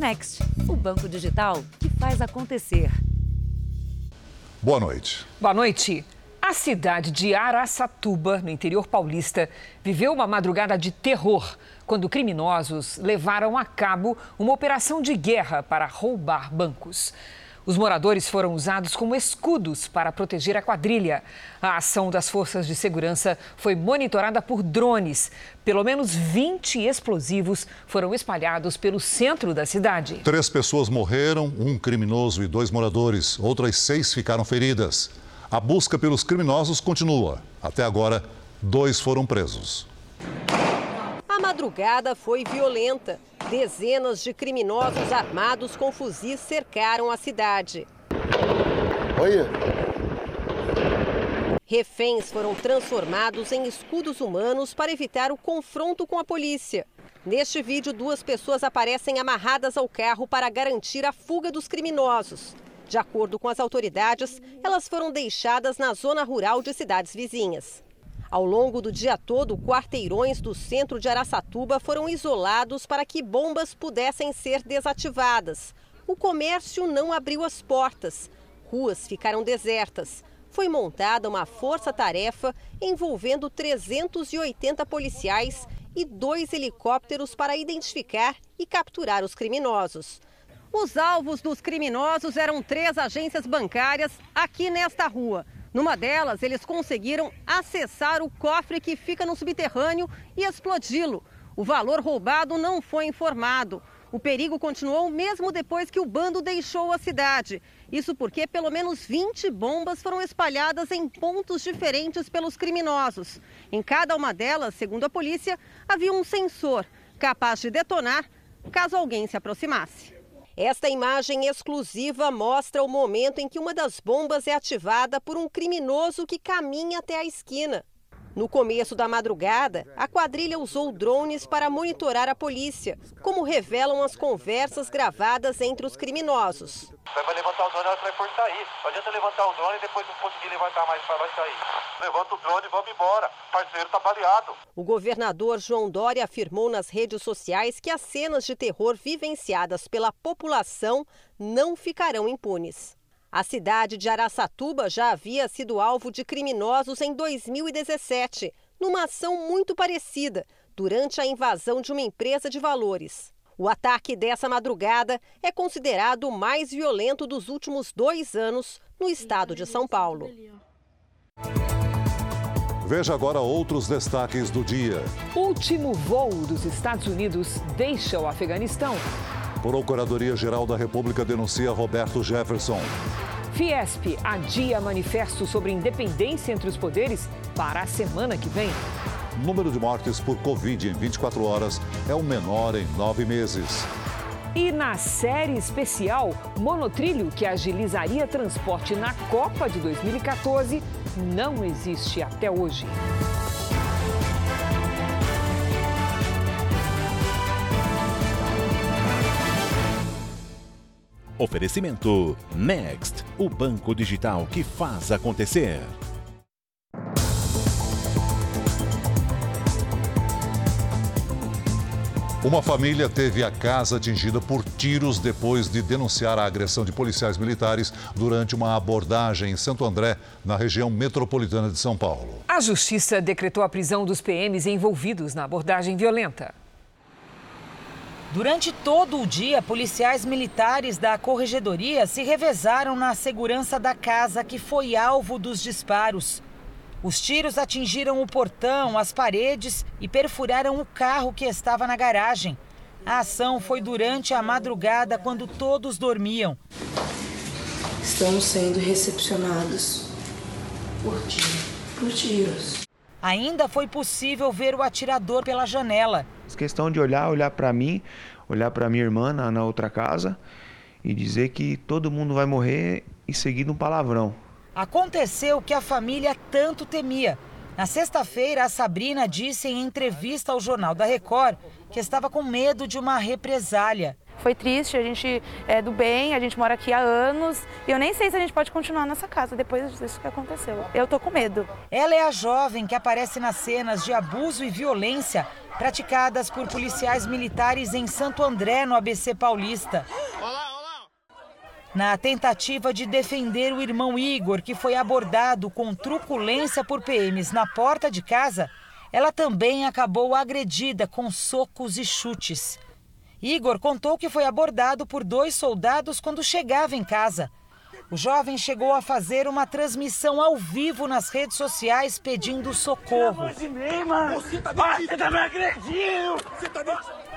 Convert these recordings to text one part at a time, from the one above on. Next, o banco digital que faz acontecer. Boa noite. Boa noite. A cidade de Araçatuba, no interior paulista, viveu uma madrugada de terror quando criminosos levaram a cabo uma operação de guerra para roubar bancos. Os moradores foram usados como escudos para proteger a quadrilha. A ação das forças de segurança foi monitorada por drones. Pelo menos 20 explosivos foram espalhados pelo centro da cidade. 3 pessoas morreram, um criminoso e 2 moradores. Outras 6 ficaram feridas. A busca pelos criminosos continua. Até agora, 2 foram presos. A madrugada foi violenta. Dezenas de criminosos armados com fuzis cercaram a cidade. Olha. Reféns foram transformados em escudos humanos para evitar o confronto com a polícia. Neste vídeo, 2 pessoas aparecem amarradas ao carro para garantir a fuga dos criminosos. De acordo com as autoridades, elas foram deixadas na zona rural de cidades vizinhas. Ao longo do dia todo, quarteirões do centro de Araçatuba foram isolados para que bombas pudessem ser desativadas. O comércio não abriu as portas. Ruas ficaram desertas. Foi montada uma força-tarefa envolvendo 380 policiais e 2 helicópteros para identificar e capturar os criminosos. Os alvos dos criminosos eram 3 agências bancárias aqui nesta rua. Numa delas, eles conseguiram acessar o cofre que fica no subterrâneo e explodi-lo. O valor roubado não foi informado. O perigo continuou mesmo depois que o bando deixou a cidade. Isso porque pelo menos 20 bombas foram espalhadas em pontos diferentes pelos criminosos. Em cada uma delas, segundo a polícia, havia um sensor capaz de detonar caso alguém se aproximasse. Esta imagem exclusiva mostra o momento em que uma das bombas é ativada por um criminoso que caminha até a esquina. No começo da madrugada, a quadrilha usou drones para monitorar a polícia, como revelam as conversas gravadas entre os criminosos. Vai levantar o drone, ela vai por sair. Não adianta levantar o drone e depois não conseguir levantar mais, ela vai sair. Levanta o drone e vamos embora. O parceiro está baleado. O governador João Dória afirmou nas redes sociais que as cenas de terror vivenciadas pela população não ficarão impunes. A cidade de Araçatuba já havia sido alvo de criminosos em 2017, numa ação muito parecida, durante a invasão de uma empresa de valores. O ataque dessa madrugada é considerado o mais violento dos últimos 2 anos no estado de São Paulo. Veja agora outros destaques do dia. Último voo dos Estados Unidos deixa o Afeganistão. Procuradoria-Geral da República denuncia Roberto Jefferson. Fiesp adia manifesto sobre independência entre os poderes para a semana que vem. O número de mortes por Covid em 24 horas é o menor em 9 meses. E na série especial, monotrilho que agilizaria transporte na Copa de 2014 não existe até hoje. Oferecimento Next, o banco digital que faz acontecer. Uma família teve a casa atingida por tiros depois de denunciar a agressão de policiais militares durante uma abordagem em Santo André, na região metropolitana de São Paulo. A justiça decretou a prisão dos PMs envolvidos na abordagem violenta. Durante todo o dia, policiais militares da Corregedoria se revezaram na segurança da casa que foi alvo dos disparos. Os tiros atingiram o portão, as paredes e perfuraram o carro que estava na garagem. A ação foi durante a madrugada, quando todos dormiam. Estamos sendo recepcionados por tiros. Ainda foi possível ver o atirador pela janela. Questão de olhar para mim, olhar para minha irmã na outra casa e dizer que todo mundo vai morrer e seguir um palavrão. Aconteceu o que a família tanto temia. Na sexta-feira, a Sabrina disse em entrevista ao Jornal da Record que estava com medo de uma represália. Foi triste, a gente é do bem, a gente mora aqui há anos e eu nem sei se a gente pode continuar nessa casa depois disso que aconteceu. Eu tô com medo. Ela é a jovem que aparece nas cenas de abuso e violência praticadas por policiais militares em Santo André, no ABC Paulista. Na tentativa de defender o irmão Igor, que foi abordado com truculência por PMs na porta de casa, ela também acabou agredida com socos e chutes. Igor contou que foi abordado por 2 soldados quando chegava em casa. O jovem chegou a fazer uma transmissão ao vivo nas redes sociais pedindo socorro.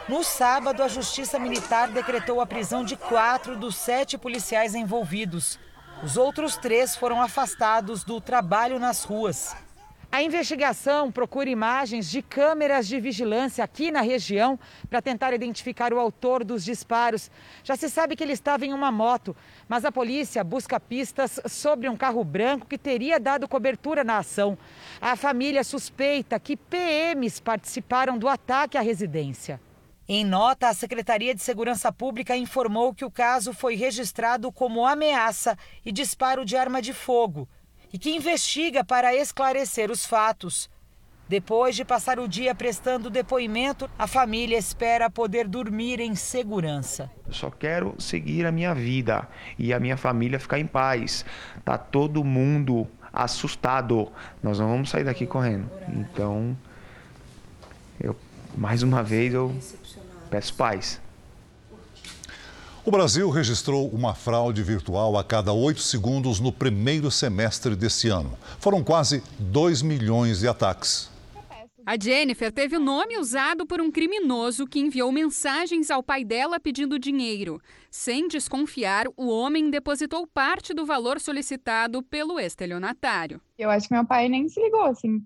No sábado, a Justiça Militar decretou a prisão de 4 dos 7 policiais envolvidos. Os outros 3 foram afastados do trabalho nas ruas. A investigação procura imagens de câmeras de vigilância aqui na região para tentar identificar o autor dos disparos. Já se sabe que ele estava em uma moto, mas a polícia busca pistas sobre um carro branco que teria dado cobertura na ação. A família suspeita que PMs participaram do ataque à residência. Em nota, a Secretaria de Segurança Pública informou que o caso foi registrado como ameaça e disparo de arma de fogo, e que investiga para esclarecer os fatos. Depois de passar o dia prestando depoimento, a família espera poder dormir em segurança. Eu só quero seguir a minha vida e a minha família ficar em paz. Tá todo mundo assustado. Nós não vamos sair daqui correndo. Então, mais uma vez eu peço paz. O Brasil registrou uma fraude virtual a cada 8 segundos no primeiro semestre deste ano. Foram quase 2 milhões de ataques. A Jennifer teve o nome usado por um criminoso que enviou mensagens ao pai dela pedindo dinheiro. Sem desconfiar, o homem depositou parte do valor solicitado pelo estelionatário. Eu acho que meu pai nem se ligou, assim.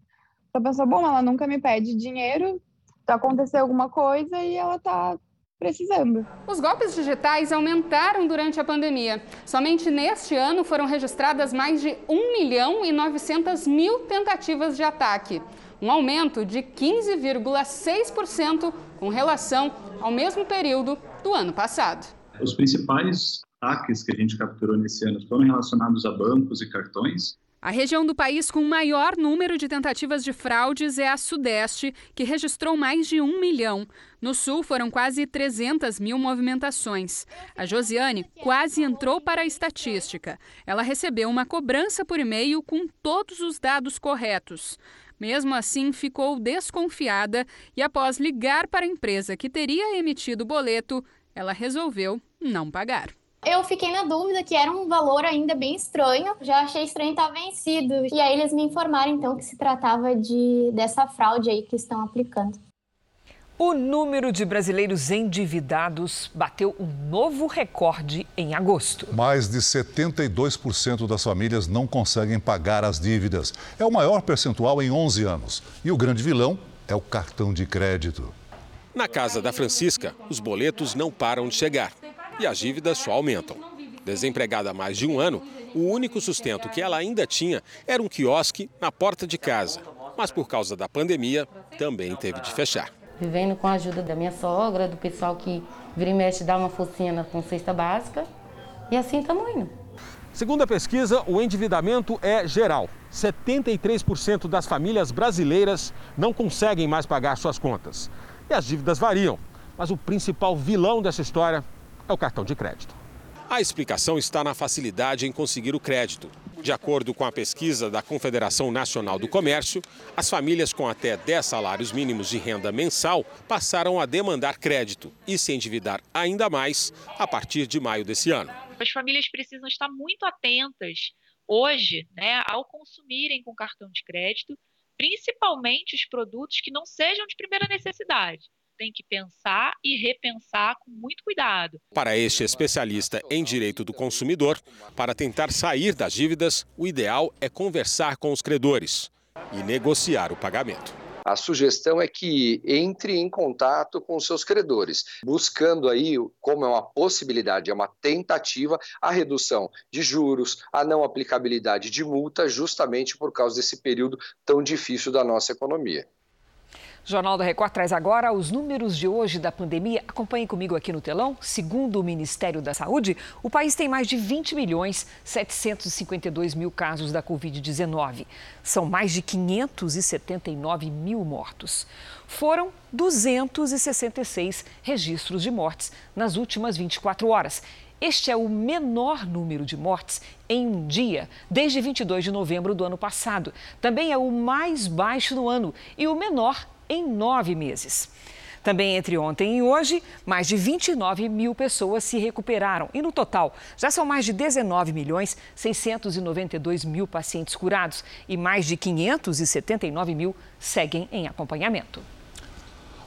Só pensou, bom, ela nunca me pede dinheiro, aconteceu alguma coisa e ela está precisando. Os golpes digitais aumentaram durante a pandemia. Somente neste ano foram registradas mais de 1.900.000 tentativas de ataque. Um aumento de 15,6% com relação ao mesmo período do ano passado. Os principais ataques que a gente capturou nesse ano foram relacionados a bancos e cartões. A região do país com maior número de tentativas de fraudes é a Sudeste, que registrou mais de 1 milhão. No Sul, foram quase 300 mil movimentações. A Josiane quase entrou para a estatística. Ela recebeu uma cobrança por e-mail com todos os dados corretos. Mesmo assim, ficou desconfiada e, após ligar para a empresa que teria emitido o boleto, ela resolveu não pagar. Eu fiquei na dúvida que era um valor ainda bem estranho, já achei estranho estar vencido. E aí eles me informaram então que se tratava dessa fraude aí que estão aplicando. O número de brasileiros endividados bateu um novo recorde em agosto. Mais de 72% das famílias não conseguem pagar as dívidas. É o maior percentual em 11 anos. E o grande vilão é o cartão de crédito. Na casa da Francisca, os boletos não param de chegar. E as dívidas só aumentam. Desempregada há mais de um ano, o único sustento que ela ainda tinha era um quiosque na porta de casa. Mas por causa da pandemia, também teve de fechar. Vivendo com a ajuda da minha sogra, do pessoal que vira e mexe dá uma focinha com cesta básica. E assim estamos indo. Segundo a pesquisa, o endividamento é geral. 73% das famílias brasileiras não conseguem mais pagar suas contas. E as dívidas variam. Mas o principal vilão dessa história é o cartão de crédito. A explicação está na facilidade em conseguir o crédito. De acordo com a pesquisa da Confederação Nacional do Comércio, as famílias com até 10 salários mínimos de renda mensal passaram a demandar crédito e se endividar ainda mais a partir de maio desse ano. As famílias precisam estar muito atentas hoje, ao consumirem com cartão de crédito, principalmente os produtos que não sejam de primeira necessidade. Tem que pensar e repensar com muito cuidado. Para este especialista em direito do consumidor, para tentar sair das dívidas, o ideal é conversar com os credores e negociar o pagamento. A sugestão é que entre em contato com os seus credores, buscando aí, como é uma possibilidade, é uma tentativa, a redução de juros, a não aplicabilidade de multa, justamente por causa desse período tão difícil da nossa economia. O Jornal da Record traz agora os números de hoje da pandemia. Acompanhe comigo aqui no telão. Segundo o Ministério da Saúde, o país tem mais de 20.752.000 casos da Covid-19. São mais de 579.000 mortos. Foram 266 registros de mortes nas últimas 24 horas. Este é o menor número de mortes em um dia, desde 22 de novembro do ano passado. Também é o mais baixo do ano e o menor em 9 meses. Também entre ontem e hoje, mais de 29.000 pessoas se recuperaram. E no total, já são mais de 19.692.000 pacientes curados e mais de 579.000 seguem em acompanhamento.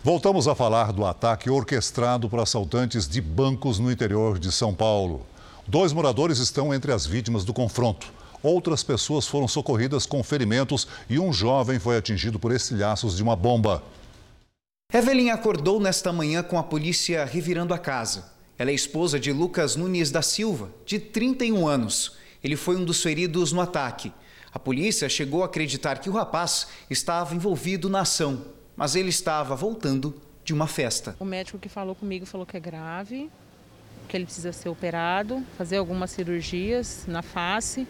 Voltamos a falar do ataque orquestrado por assaltantes de bancos no interior de São Paulo. 2 moradores estão entre as vítimas do confronto. Outras pessoas foram socorridas com ferimentos e um jovem foi atingido por estilhaços de uma bomba. Evelyn acordou nesta manhã com a polícia revirando a casa. Ela é esposa de Lucas Nunes da Silva, de 31 anos. Ele foi um dos feridos no ataque. A polícia chegou a acreditar que o rapaz estava envolvido na ação, mas ele estava voltando de uma festa. O médico que falou comigo falou que é grave, que ele precisa ser operado, fazer algumas cirurgias na face.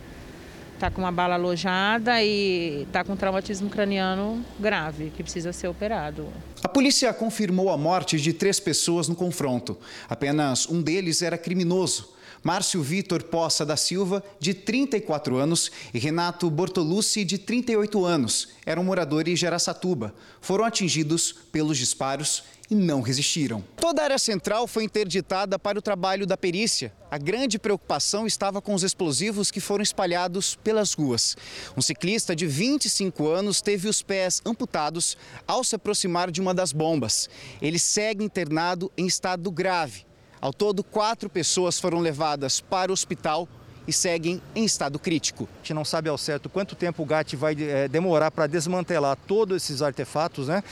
Está com uma bala alojada e está com um traumatismo craniano grave, que precisa ser operado. A polícia confirmou a morte de 3 pessoas no confronto. Apenas um deles era criminoso. Márcio Vitor Poça da Silva, de 34 anos, e Renato Bortolucci, de 38 anos, eram moradores de Araçatuba. Foram atingidos pelos disparos e não resistiram. Toda a área central foi interditada para o trabalho da perícia. A grande preocupação estava com os explosivos que foram espalhados pelas ruas. Um ciclista de 25 anos teve os pés amputados ao se aproximar de uma das bombas. Ele segue internado em estado grave. Ao todo, 4 pessoas foram levadas para o hospital e seguem em estado crítico. A gente não sabe ao certo quanto tempo o GAT vai demorar para desmantelar todos esses artefatos, né?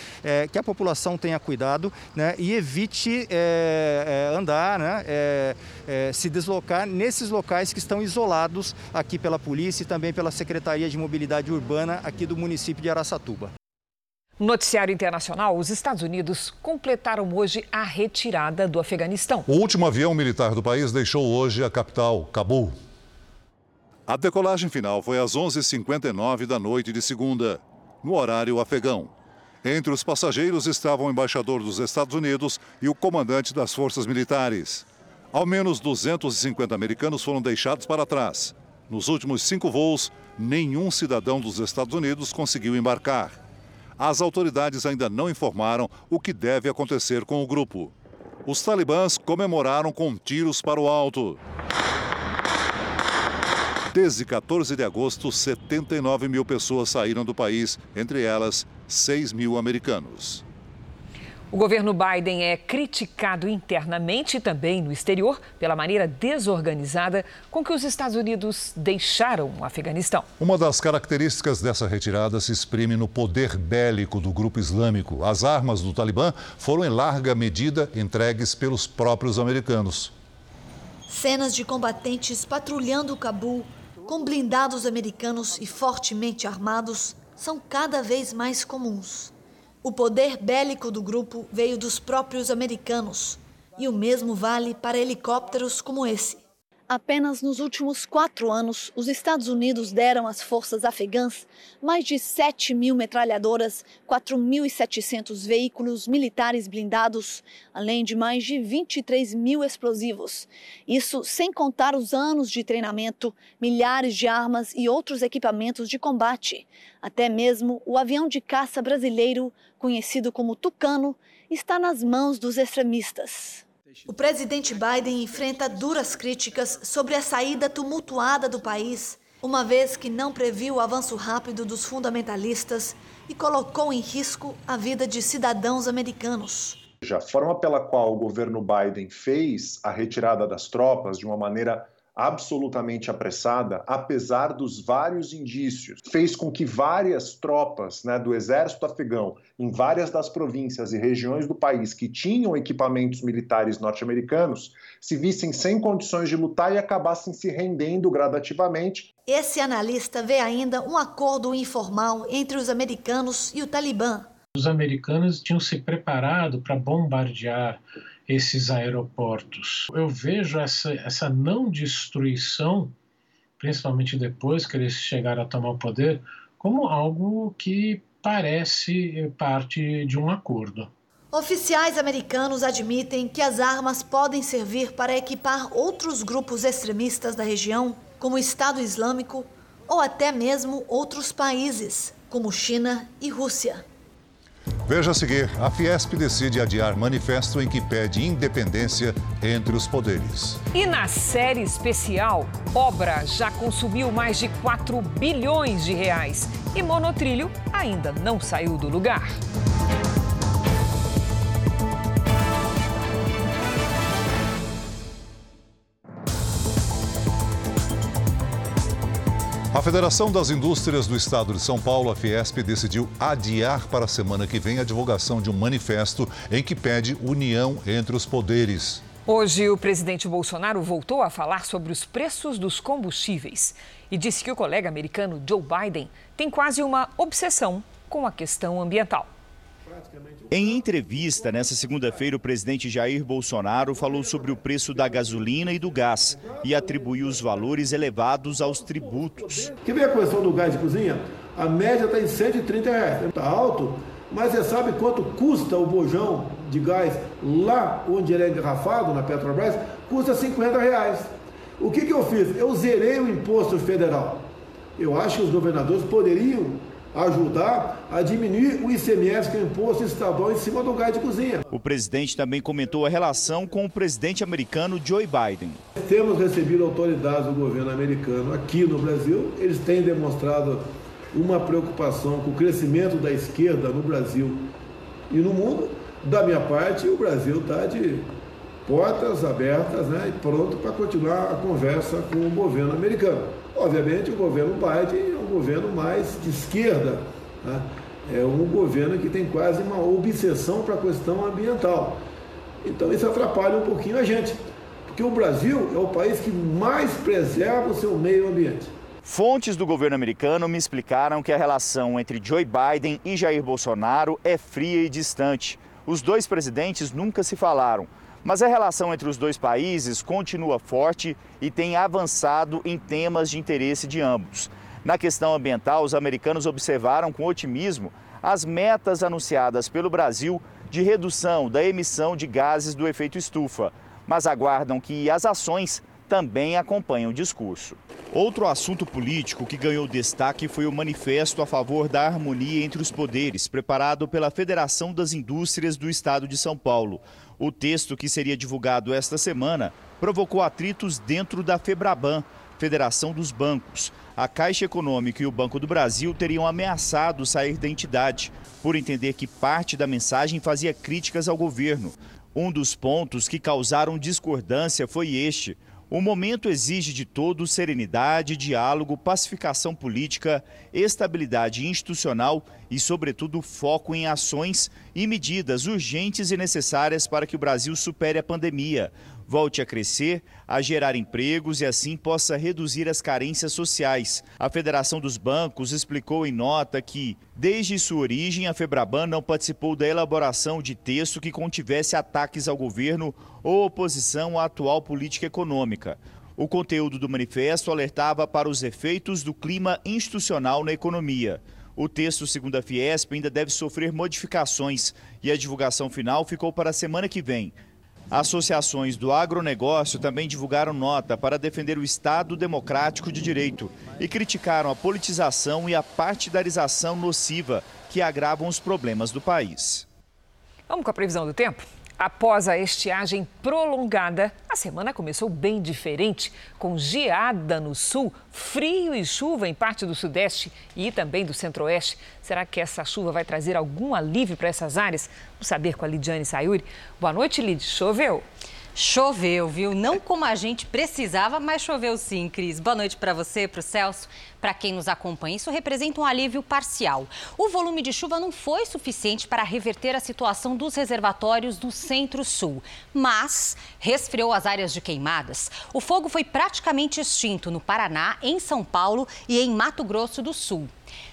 Que a população tenha cuidado, né? E evite andar, né? Se deslocar nesses locais que estão isolados aqui pela polícia e também pela Secretaria de Mobilidade Urbana aqui do município de Araçatuba. Noticiário internacional, os Estados Unidos completaram hoje a retirada do Afeganistão. O último avião militar do país deixou hoje a capital, Cabul. A decolagem final foi às 11h59 da noite de segunda, no horário afegão. Entre os passageiros estavam o embaixador dos Estados Unidos e o comandante das forças militares. Ao menos 250 americanos foram deixados para trás. Nos últimos 5 voos, nenhum cidadão dos Estados Unidos conseguiu embarcar. As autoridades ainda não informaram o que deve acontecer com o grupo. Os talibãs comemoraram com tiros para o alto. Desde 14 de agosto, 79.000 pessoas saíram do país, entre elas 6.000 americanos. O governo Biden é criticado internamente e também no exterior pela maneira desorganizada com que os Estados Unidos deixaram o Afeganistão. Uma das características dessa retirada se exprime no poder bélico do grupo islâmico. As armas do Talibã foram em larga medida entregues pelos próprios americanos. Cenas de combatentes patrulhando Cabul, com blindados americanos e fortemente armados, são cada vez mais comuns. O poder bélico do grupo veio dos próprios americanos. E o mesmo vale para helicópteros como esse. Apenas nos últimos 4 anos, os Estados Unidos deram às forças afegãs mais de 7.000 metralhadoras, 4.700 veículos militares blindados, além de mais de 23.000 explosivos. Isso sem contar os anos de treinamento, milhares de armas e outros equipamentos de combate. Até mesmo o avião de caça brasileiro, conhecido como Tucano, está nas mãos dos extremistas. O presidente Biden enfrenta duras críticas sobre a saída tumultuada do país, uma vez que não previu o avanço rápido dos fundamentalistas e colocou em risco a vida de cidadãos americanos. A forma pela qual o governo Biden fez a retirada das tropas de uma maneira absolutamente apressada, apesar dos vários indícios, fez com que várias tropas, né, do exército afegão em várias das províncias e regiões do país que tinham equipamentos militares norte-americanos se vissem sem condições de lutar e acabassem se rendendo gradativamente. Esse analista vê ainda um acordo informal entre os americanos e o Talibã. os americanos tinham se preparado para bombardear esses aeroportos. Eu vejo essa não destruição, principalmente depois que eles chegaram a tomar o poder, como algo que parece parte de um acordo. Oficiais americanos admitem que as armas podem servir para equipar outros grupos extremistas da região, como o Estado Islâmico ou até mesmo outros países, como China e Rússia. Veja a seguir, a Fiesp decide adiar manifesto em que pede independência entre os poderes. E na série especial, obra já consumiu mais de 4 bilhões de reais e monotrilho ainda não saiu do lugar. A Federação das Indústrias do Estado de São Paulo, a Fiesp, decidiu adiar para a semana que vem a divulgação de um manifesto em que pede união entre os poderes. Hoje, o presidente Bolsonaro voltou a falar sobre os preços dos combustíveis e disse que o colega americano Joe Biden tem quase uma obsessão com a questão ambiental. Em entrevista, nesta segunda-feira, o presidente Jair Bolsonaro falou sobre o preço da gasolina e do gás e atribuiu os valores elevados aos tributos. Que vem a questão do gás de cozinha? A média está em R$130, está alto, mas você sabe quanto custa o bojão de gás lá onde ele é engarrafado, na Petrobras? Custa R$50. O que eu fiz? Eu zerei o imposto federal. Eu acho que os governadores poderiam ajudar a diminuir o ICMS, que é o imposto estadual em cima do gás de cozinha. O presidente também comentou a relação com o presidente americano Joe Biden. Temos recebido autoridades do governo americano aqui no Brasil. Eles têm demonstrado uma preocupação com o crescimento da esquerda no Brasil e no mundo. Da minha parte, o Brasil está de portas abertas, né, e pronto para continuar a conversa com o governo americano. Obviamente, o governo Biden é um governo mais de esquerda, né? É um governo que tem quase uma obsessão para a questão ambiental. Então, isso atrapalha um pouquinho a gente, porque o Brasil é o país que mais preserva o seu meio ambiente. Fontes do governo americano me explicaram que a relação entre Joe Biden e Jair Bolsonaro é fria e distante. Os dois presidentes nunca se falaram. Mas a relação entre os dois países continua forte e tem avançado em temas de interesse de ambos. Na questão ambiental, os americanos observaram com otimismo as metas anunciadas pelo Brasil de redução da emissão de gases do efeito estufa, mas aguardam que as ações também acompanhem o discurso. Outro assunto político que ganhou destaque foi o manifesto a favor da harmonia entre os poderes, preparado pela Federação das Indústrias do Estado de São Paulo. O texto, que seria divulgado esta semana, provocou atritos dentro da Febraban, Federação dos Bancos. A Caixa Econômica e o Banco do Brasil teriam ameaçado sair da entidade, por entender que parte da mensagem fazia críticas ao governo. Um dos pontos que causaram discordância foi este: o momento exige de todos serenidade, diálogo, pacificação política, estabilidade institucional e, sobretudo, foco em ações e medidas urgentes e necessárias para que o Brasil supere a pandemia, volte a crescer, a gerar empregos e, assim, possa reduzir as carências sociais. A Federação dos Bancos explicou em nota que, desde sua origem, a Febraban não participou da elaboração de texto que contivesse ataques ao governo ou oposição à atual política econômica. O conteúdo do manifesto alertava para os efeitos do clima institucional na economia. O texto, segundo a Fiesp, ainda deve sofrer modificações e a divulgação final ficou para a semana que vem. Associações do agronegócio também divulgaram nota para defender o Estado democrático de direito e criticaram a politização e a partidarização nociva que agravam os problemas do país. Vamos com a previsão do tempo? Após a estiagem prolongada, a semana começou bem diferente, com geada no sul, frio e chuva em parte do sudeste e também do centro-oeste. Será que essa chuva vai trazer algum alívio para essas áreas? Vamos saber com a Lidiane Sayuri. Boa noite, Lid. Choveu? Choveu, viu? Não como a gente precisava, mas choveu sim, Cris. Boa noite para você, para o Celso, para quem nos acompanha. Isso representa um alívio parcial. O volume de chuva não foi suficiente para reverter a situação dos reservatórios do centro-sul, mas resfriou as áreas de queimadas. O fogo foi praticamente extinto no Paraná, em São Paulo e em Mato Grosso do Sul.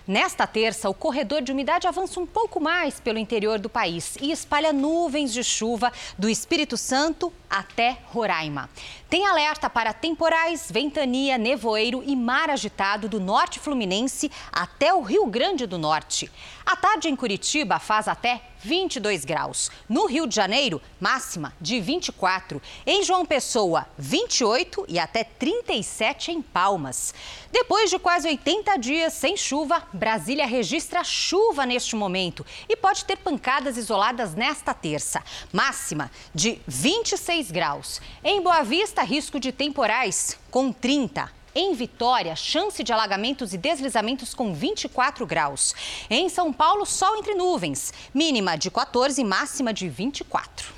Nesta terça, o corredor de umidade avança um pouco mais pelo interior do país e espalha nuvens de chuva do Espírito Santo até Roraima. Tem alerta para temporais, ventania, nevoeiro e mar agitado do norte fluminense até o Rio Grande do Norte. À tarde em Curitiba faz até 22 graus. No Rio de Janeiro, máxima de 24. Em João Pessoa, 28 e até 37 em Palmas. Depois de quase 80 dias sem chuva, Brasília registra chuva neste momento e pode ter pancadas isoladas nesta terça. Máxima de 26 graus. Em Boa Vista, risco de temporais com 30. Em Vitória, chance de alagamentos e deslizamentos com 24 graus. Em São Paulo, sol entre nuvens, mínima de 14 e máxima de 24.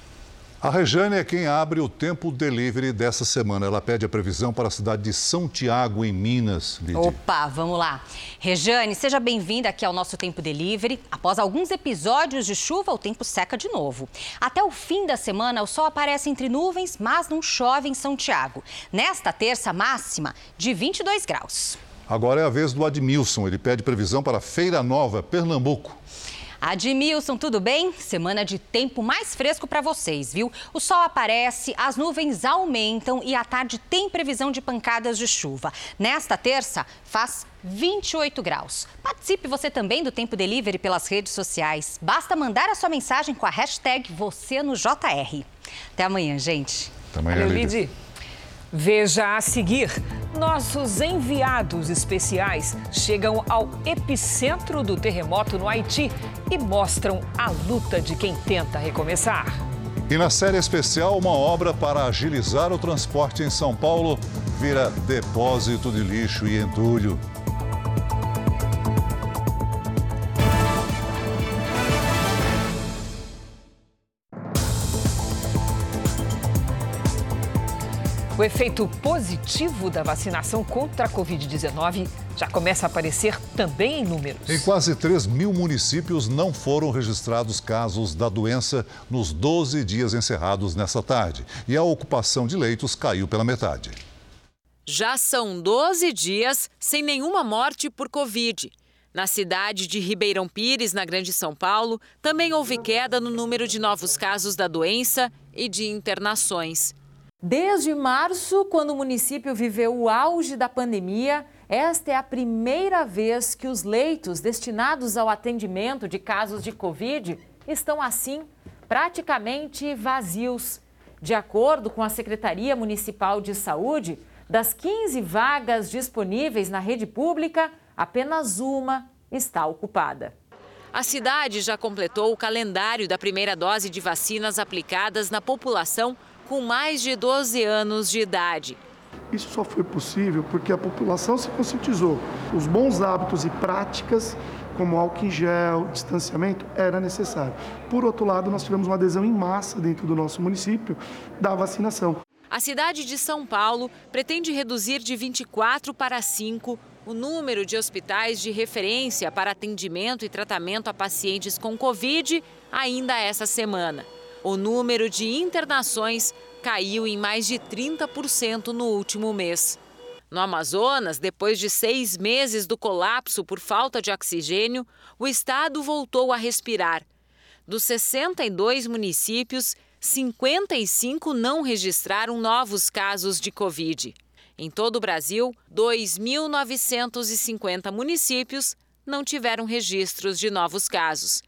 A Rejane é quem abre o tempo delivery dessa semana. Ela pede a previsão para a cidade de São Tiago, em Minas. Lidia. Opa, vamos lá. Rejane, seja bem-vinda aqui ao nosso tempo delivery. Após alguns episódios de chuva, o tempo seca de novo. Até o fim da semana, o sol aparece entre nuvens, mas não chove em São Tiago. Nesta terça, máxima de 22 graus. Agora é a vez do Admilson. Ele pede previsão para Feira Nova, Pernambuco. Admilson, tudo bem? Semana de tempo mais fresco para vocês, viu? O sol aparece, as nuvens aumentam e à tarde tem previsão de pancadas de chuva. Nesta terça, faz 28 graus. Participe você também do Tempo Delivery pelas redes sociais. Basta mandar a sua mensagem com a hashtag #VocêNoJR. Até amanhã, gente. Até amanhã, Lid. Veja a seguir, nossos enviados especiais chegam ao epicentro do terremoto no Haiti e mostram a luta de quem tenta recomeçar. E na série especial, uma obra para agilizar o transporte em São Paulo vira depósito de lixo e entulho. O efeito positivo da vacinação contra a Covid-19 já começa a aparecer também em números. Em quase 3 mil municípios não foram registrados casos da doença nos 12 dias encerrados nesta tarde. E a ocupação de leitos caiu pela metade. Já são 12 dias sem nenhuma morte por Covid. Na cidade de Ribeirão Pires, na Grande São Paulo, também houve queda no número de novos casos da doença e de internações. Desde março, quando o município viveu o auge da pandemia, esta é a primeira vez que os leitos destinados ao atendimento de casos de Covid estão, assim, praticamente vazios. De acordo com a Secretaria Municipal de Saúde, das 15 vagas disponíveis na rede pública, apenas uma está ocupada. A cidade já completou o calendário da primeira dose de vacinas aplicadas na população com mais de 12 anos de idade. Isso só foi possível porque a população se conscientizou. Os bons hábitos e práticas, como álcool em gel, distanciamento, era necessário. Por outro lado, nós tivemos uma adesão em massa dentro do nosso município da vacinação. A cidade de São Paulo pretende reduzir de 24 para 5 o número de hospitais de referência para atendimento e tratamento a pacientes com Covid ainda essa semana. O número de internações caiu em mais de 30% no último mês. No Amazonas, depois de 6 meses do colapso por falta de oxigênio, o estado voltou a respirar. Dos 62 municípios, 55 não registraram novos casos de Covid. Em todo o Brasil, 2.950 municípios não tiveram registros de novos casos.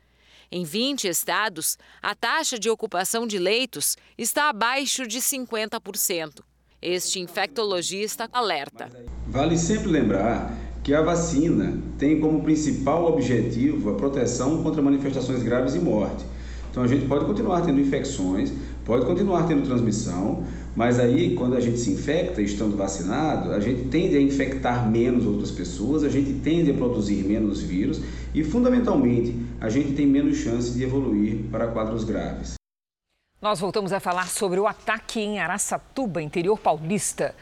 Em 20 estados, a taxa de ocupação de leitos está abaixo de 50%. Este infectologista alerta. Vale sempre lembrar que a vacina tem como principal objetivo a proteção contra manifestações graves e morte. Então a gente pode continuar tendo infecções, pode continuar tendo transmissão, mas aí quando a gente se infecta, estando vacinado, a gente tende a infectar menos outras pessoas, a gente tende a produzir menos vírus e, fundamentalmente, a gente tem menos chance de evoluir para quadros graves. Nós voltamos a falar sobre o ataque em Araçatuba, interior paulista.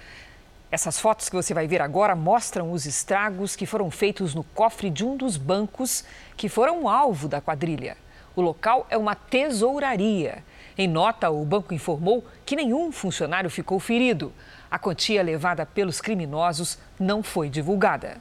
Essas fotos que você vai ver agora mostram os estragos que foram feitos no cofre de um dos bancos que foram alvo da quadrilha. O local é uma tesouraria. Em nota, o banco informou que nenhum funcionário ficou ferido. A quantia levada pelos criminosos não foi divulgada.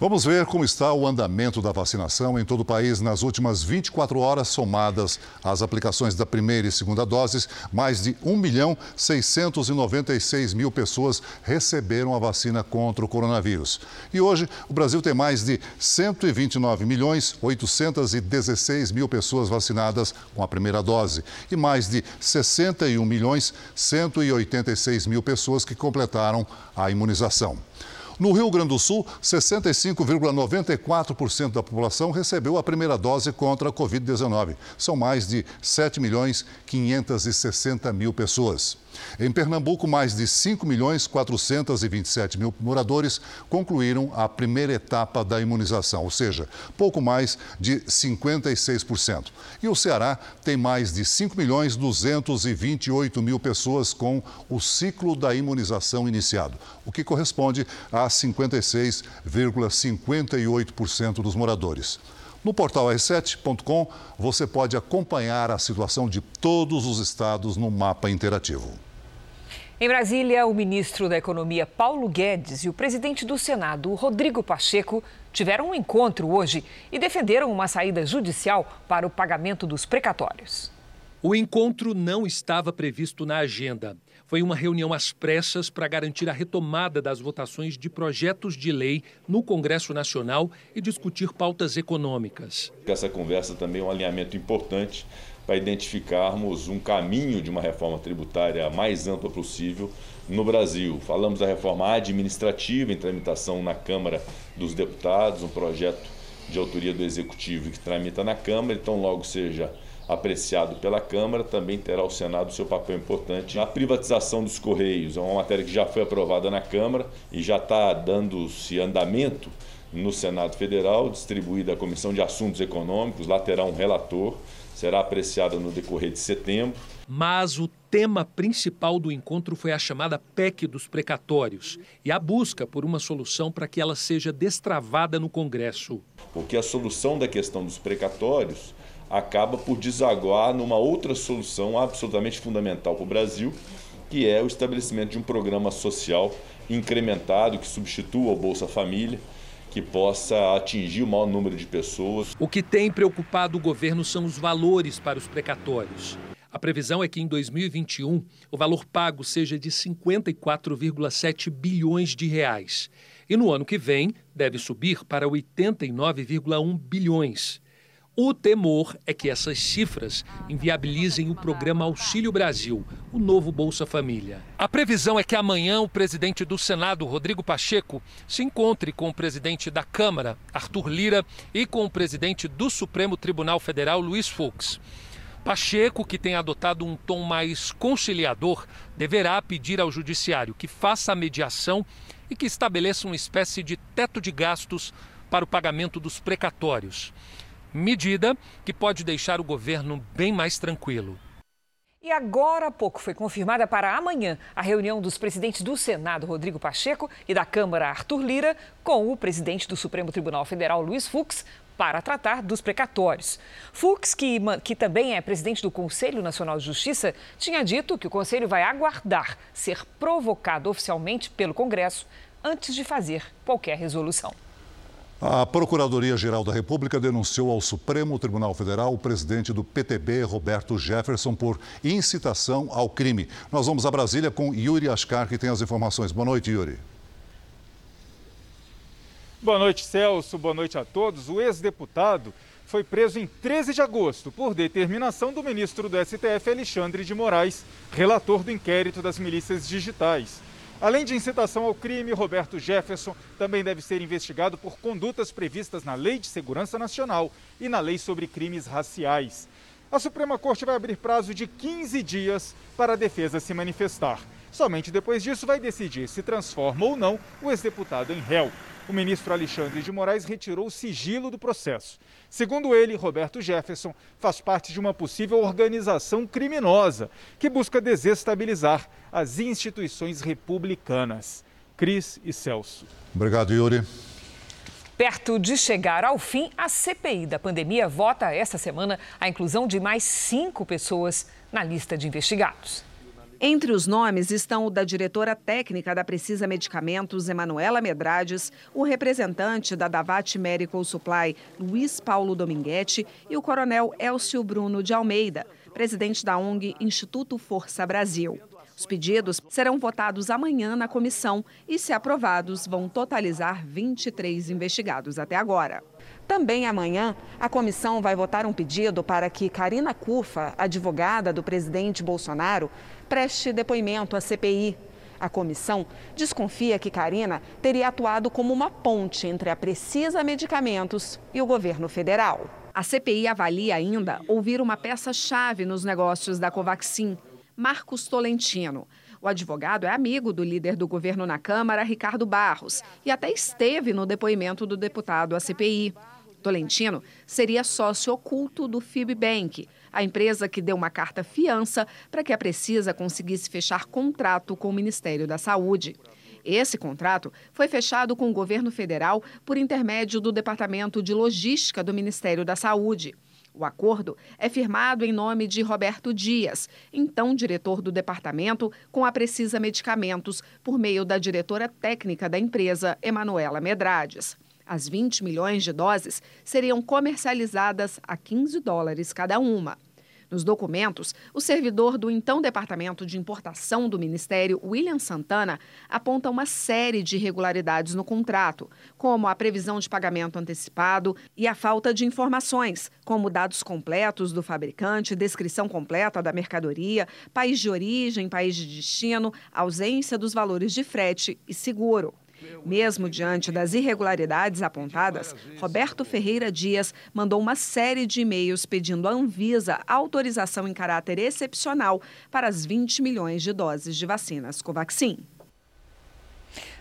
Vamos ver como está o andamento da vacinação em todo o país nas últimas 24 horas somadas às aplicações da primeira e segunda doses. Mais de 1.696.000 pessoas receberam a vacina contra o coronavírus. E hoje o Brasil tem mais de 129.816.000 pessoas vacinadas com a primeira dose e mais de 61.186.000 pessoas que completaram a imunização. No Rio Grande do Sul, 65,94% da população recebeu a primeira dose contra a Covid-19. São mais de 7.560.000 pessoas. Em Pernambuco, mais de 5.427.000 moradores concluíram a primeira etapa da imunização, ou seja, pouco mais de 56%. E o Ceará tem mais de 5.228.000 pessoas com o ciclo da imunização iniciado, o que corresponde a 56,58% dos moradores. No portal r7.com, você pode acompanhar a situação de todos os estados no mapa interativo. Em Brasília, o ministro da Economia, Paulo Guedes, e o presidente do Senado, Rodrigo Pacheco, tiveram um encontro hoje e defenderam uma saída judicial para o pagamento dos precatórios. O encontro não estava previsto na agenda. Foi uma reunião às pressas para garantir a retomada das votações de projetos de lei no Congresso Nacional e discutir pautas econômicas. Essa conversa também é um alinhamento importante para identificarmos um caminho de uma reforma tributária mais ampla possível no Brasil. Falamos da reforma administrativa em tramitação na Câmara dos Deputados, um projeto de autoria do Executivo que tramita na Câmara, então logo seja apreciado pela Câmara, também terá o Senado seu papel importante. A privatização dos Correios é uma matéria que já foi aprovada na Câmara e já está dando-se andamento no Senado Federal, distribuída à Comissão de Assuntos Econômicos, lá terá um relator, será apreciada no decorrer de setembro. Mas o tema principal do encontro foi a chamada PEC dos precatórios e a busca por uma solução para que ela seja destravada no Congresso. Porque a solução da questão dos precatórios acaba por desaguar numa outra solução absolutamente fundamental para o Brasil, que é o estabelecimento de um programa social incrementado que substitua o Bolsa Família, que possa atingir o maior número de pessoas. O que tem preocupado o governo são os valores para os precatórios. A previsão é que em 2021 o valor pago seja de 54,7 bilhões de reais e no ano que vem deve subir para 89,1 bilhões. O temor é que essas cifras inviabilizem o programa Auxílio Brasil, o novo Bolsa Família. A previsão é que amanhã o presidente do Senado, Rodrigo Pacheco, se encontre com o presidente da Câmara, Arthur Lira, e com o presidente do Supremo Tribunal Federal, Luiz Fux. Pacheco, que tem adotado um tom mais conciliador, deverá pedir ao Judiciário que faça a mediação e que estabeleça uma espécie de teto de gastos para o pagamento dos precatórios. Medida que pode deixar o governo bem mais tranquilo. E agora há pouco foi confirmada para amanhã a reunião dos presidentes do Senado, Rodrigo Pacheco, e da Câmara, Arthur Lira, com o presidente do Supremo Tribunal Federal, Luiz Fux, para tratar dos precatórios. Fux, que também é presidente do Conselho Nacional de Justiça, tinha dito que o Conselho vai aguardar ser provocado oficialmente pelo Congresso antes de fazer qualquer resolução. A Procuradoria-Geral da República denunciou ao Supremo Tribunal Federal o presidente do PTB, Roberto Jefferson, por incitação ao crime. Nós vamos a Brasília com Yuri Ascar, que tem as informações. Boa noite, Yuri. Boa noite, Celso. Boa noite a todos. O ex-deputado foi preso em 13 de agosto por determinação do ministro do STF, Alexandre de Moraes, relator do inquérito das milícias digitais. Além de incitação ao crime, Roberto Jefferson também deve ser investigado por condutas previstas na Lei de Segurança Nacional e na Lei sobre Crimes Raciais. A Suprema Corte vai abrir prazo de 15 dias para a defesa se manifestar. Somente depois disso vai decidir se transforma ou não o ex-deputado em réu. O ministro Alexandre de Moraes retirou o sigilo do processo. Segundo ele, Roberto Jefferson faz parte de uma possível organização criminosa que busca desestabilizar as instituições republicanas. Cris e Celso. Obrigado, Yuri. Perto de chegar ao fim, a CPI da pandemia vota esta semana a inclusão de mais 5 pessoas na lista de investigados. Entre os nomes estão o da diretora técnica da Precisa Medicamentos, Emanuela Medrades, o representante da Davat Medical Supply, Luiz Paulo Dominguete, e o coronel Elcio Bruno de Almeida, presidente da ONG Instituto Força Brasil. Os pedidos serão votados amanhã na comissão e, se aprovados, vão totalizar 23 investigados até agora. Também amanhã, a comissão vai votar um pedido para que Karina Cufa, advogada do presidente Bolsonaro, preste depoimento à CPI. A comissão desconfia que Karina teria atuado como uma ponte entre a Precisa Medicamentos e o governo federal. A CPI avalia ainda ouvir uma peça-chave nos negócios da Covaxin, Marcos Tolentino. O advogado é amigo do líder do governo na Câmara, Ricardo Barros, e até esteve no depoimento do deputado à CPI. Tolentino seria sócio oculto do Fibbank, a empresa que deu uma carta fiança para que a Precisa conseguisse fechar contrato com o Ministério da Saúde. Esse contrato foi fechado com o governo federal por intermédio do Departamento de Logística do Ministério da Saúde. O acordo é firmado em nome de Roberto Dias, então diretor do departamento, com a Precisa Medicamentos, por meio da diretora técnica da empresa, Emanuela Medrades. As 20 milhões de doses seriam comercializadas a $15 cada uma. Nos documentos, o servidor do então Departamento de Importação do Ministério, William Santana, aponta uma série de irregularidades no contrato, como a previsão de pagamento antecipado e a falta de informações, como dados completos do fabricante, descrição completa da mercadoria, país de origem, país de destino, ausência dos valores de frete e seguro. Mesmo diante das irregularidades apontadas, Roberto Ferreira Dias mandou uma série de e-mails pedindo à Anvisa autorização em caráter excepcional para as 20 milhões de doses de vacinas Covaxin.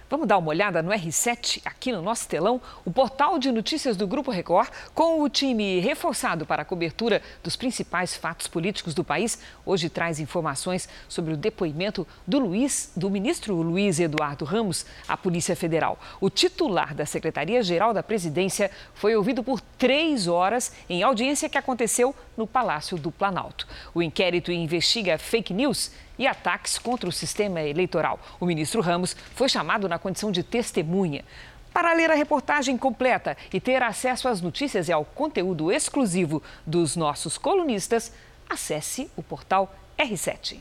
Vamos dar uma olhada no R7, aqui no nosso telão, o portal de notícias do Grupo Record, com o time reforçado para a cobertura dos principais fatos políticos do país. Hoje traz informações sobre o depoimento do ministro Luiz Eduardo Ramos à Polícia Federal. O titular da Secretaria-Geral da Presidência foi ouvido por 3 horas em audiência que aconteceu no Palácio do Planalto. O inquérito investiga fake news e ataques contra o sistema eleitoral. O ministro Ramos foi chamado na condição de testemunha. Para ler a reportagem completa e ter acesso às notícias e ao conteúdo exclusivo dos nossos colunistas, acesse o portal R7.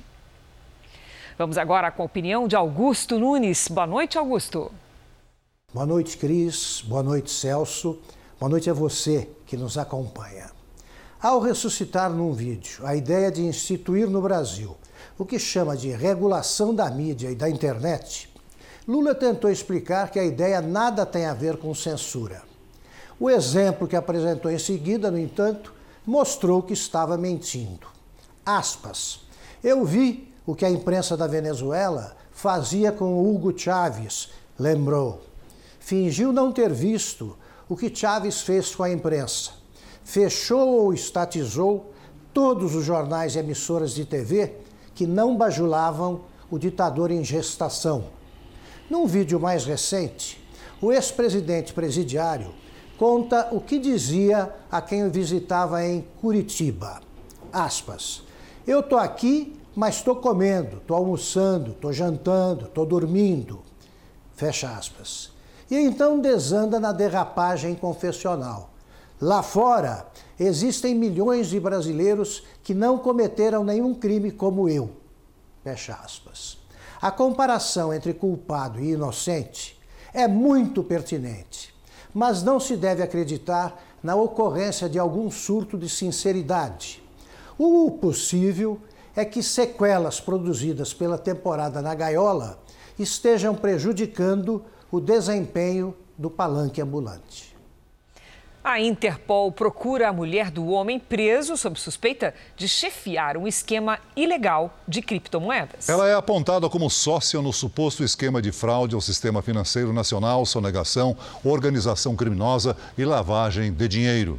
Vamos agora com a opinião de Augusto Nunes. Boa noite, Augusto. Boa noite, Cris. Boa noite, Celso. Boa noite a você que nos acompanha. Ao ressuscitar num vídeo a ideia de instituir no Brasil o que chama de regulação da mídia e da internet, Lula tentou explicar que a ideia nada tem a ver com censura. O exemplo que apresentou em seguida, no entanto, mostrou que estava mentindo. Aspas. Eu vi o que a imprensa da Venezuela fazia com Hugo Chávez, lembrou. Fingiu não ter visto o que Chávez fez com a imprensa. Fechou ou estatizou todos os jornais e emissoras de TV que não bajulavam o ditador em gestação. Num vídeo mais recente, o ex-presidente presidiário conta o que dizia a quem o visitava em Curitiba. Aspas. Eu tô aqui, mas tô comendo, tô almoçando, tô jantando, tô dormindo. Fecha aspas. E então desanda na derrapagem confessional. Lá fora, existem milhões de brasileiros que não cometeram nenhum crime como eu. Fecha aspas. A comparação entre culpado e inocente é muito pertinente, mas não se deve acreditar na ocorrência de algum surto de sinceridade. O possível é que sequelas produzidas pela temporada na gaiola estejam prejudicando o desempenho do palanque ambulante. A Interpol procura a mulher do homem preso sob suspeita de chefiar um esquema ilegal de criptomoedas. Ela é apontada como sócia no suposto esquema de fraude ao sistema financeiro nacional, sonegação, organização criminosa e lavagem de dinheiro.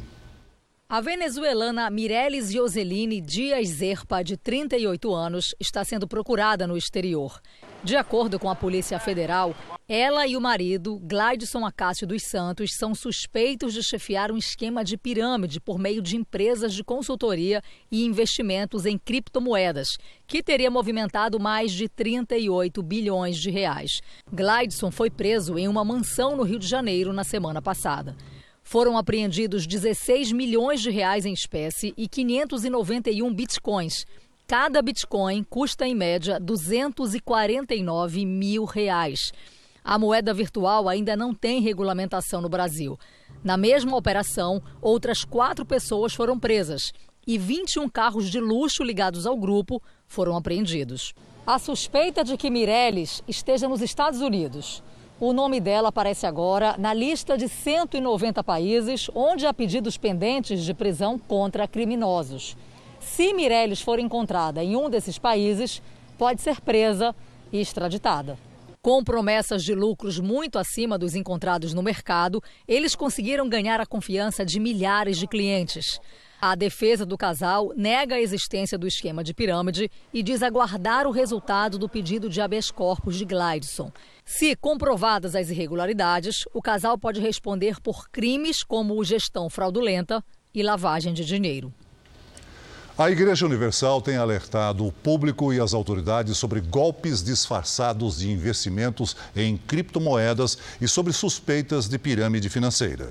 A venezuelana Mireles Joseline Dias Zerpa, de 38 anos, está sendo procurada no exterior. De acordo com a Polícia Federal, ela e o marido, Gleidson Acácio dos Santos, são suspeitos de chefiar um esquema de pirâmide por meio de empresas de consultoria e investimentos em criptomoedas, que teria movimentado mais de 38 bilhões de reais. Gleidson foi preso em uma mansão no Rio de Janeiro na semana passada. Foram apreendidos 16 milhões de reais em espécie e 591 bitcoins. Cada bitcoin custa, em média, 249 mil reais. A moeda virtual ainda não tem regulamentação no Brasil. Na mesma operação, outras 4 pessoas foram presas e 21 carros de luxo ligados ao grupo foram apreendidos. A suspeita de que Mireles esteja nos Estados Unidos. O nome dela aparece agora na lista de 190 países onde há pedidos pendentes de prisão contra criminosos. Se Mireles for encontrada em um desses países, pode ser presa e extraditada. Com promessas de lucros muito acima dos encontrados no mercado, eles conseguiram ganhar a confiança de milhares de clientes. A defesa do casal nega a existência do esquema de pirâmide e diz aguardar o resultado do pedido de habeas corpus de Gleidson. Se comprovadas as irregularidades, o casal pode responder por crimes como gestão fraudulenta e lavagem de dinheiro. A Igreja Universal tem alertado o público e as autoridades sobre golpes disfarçados de investimentos em criptomoedas e sobre suspeitas de pirâmide financeira.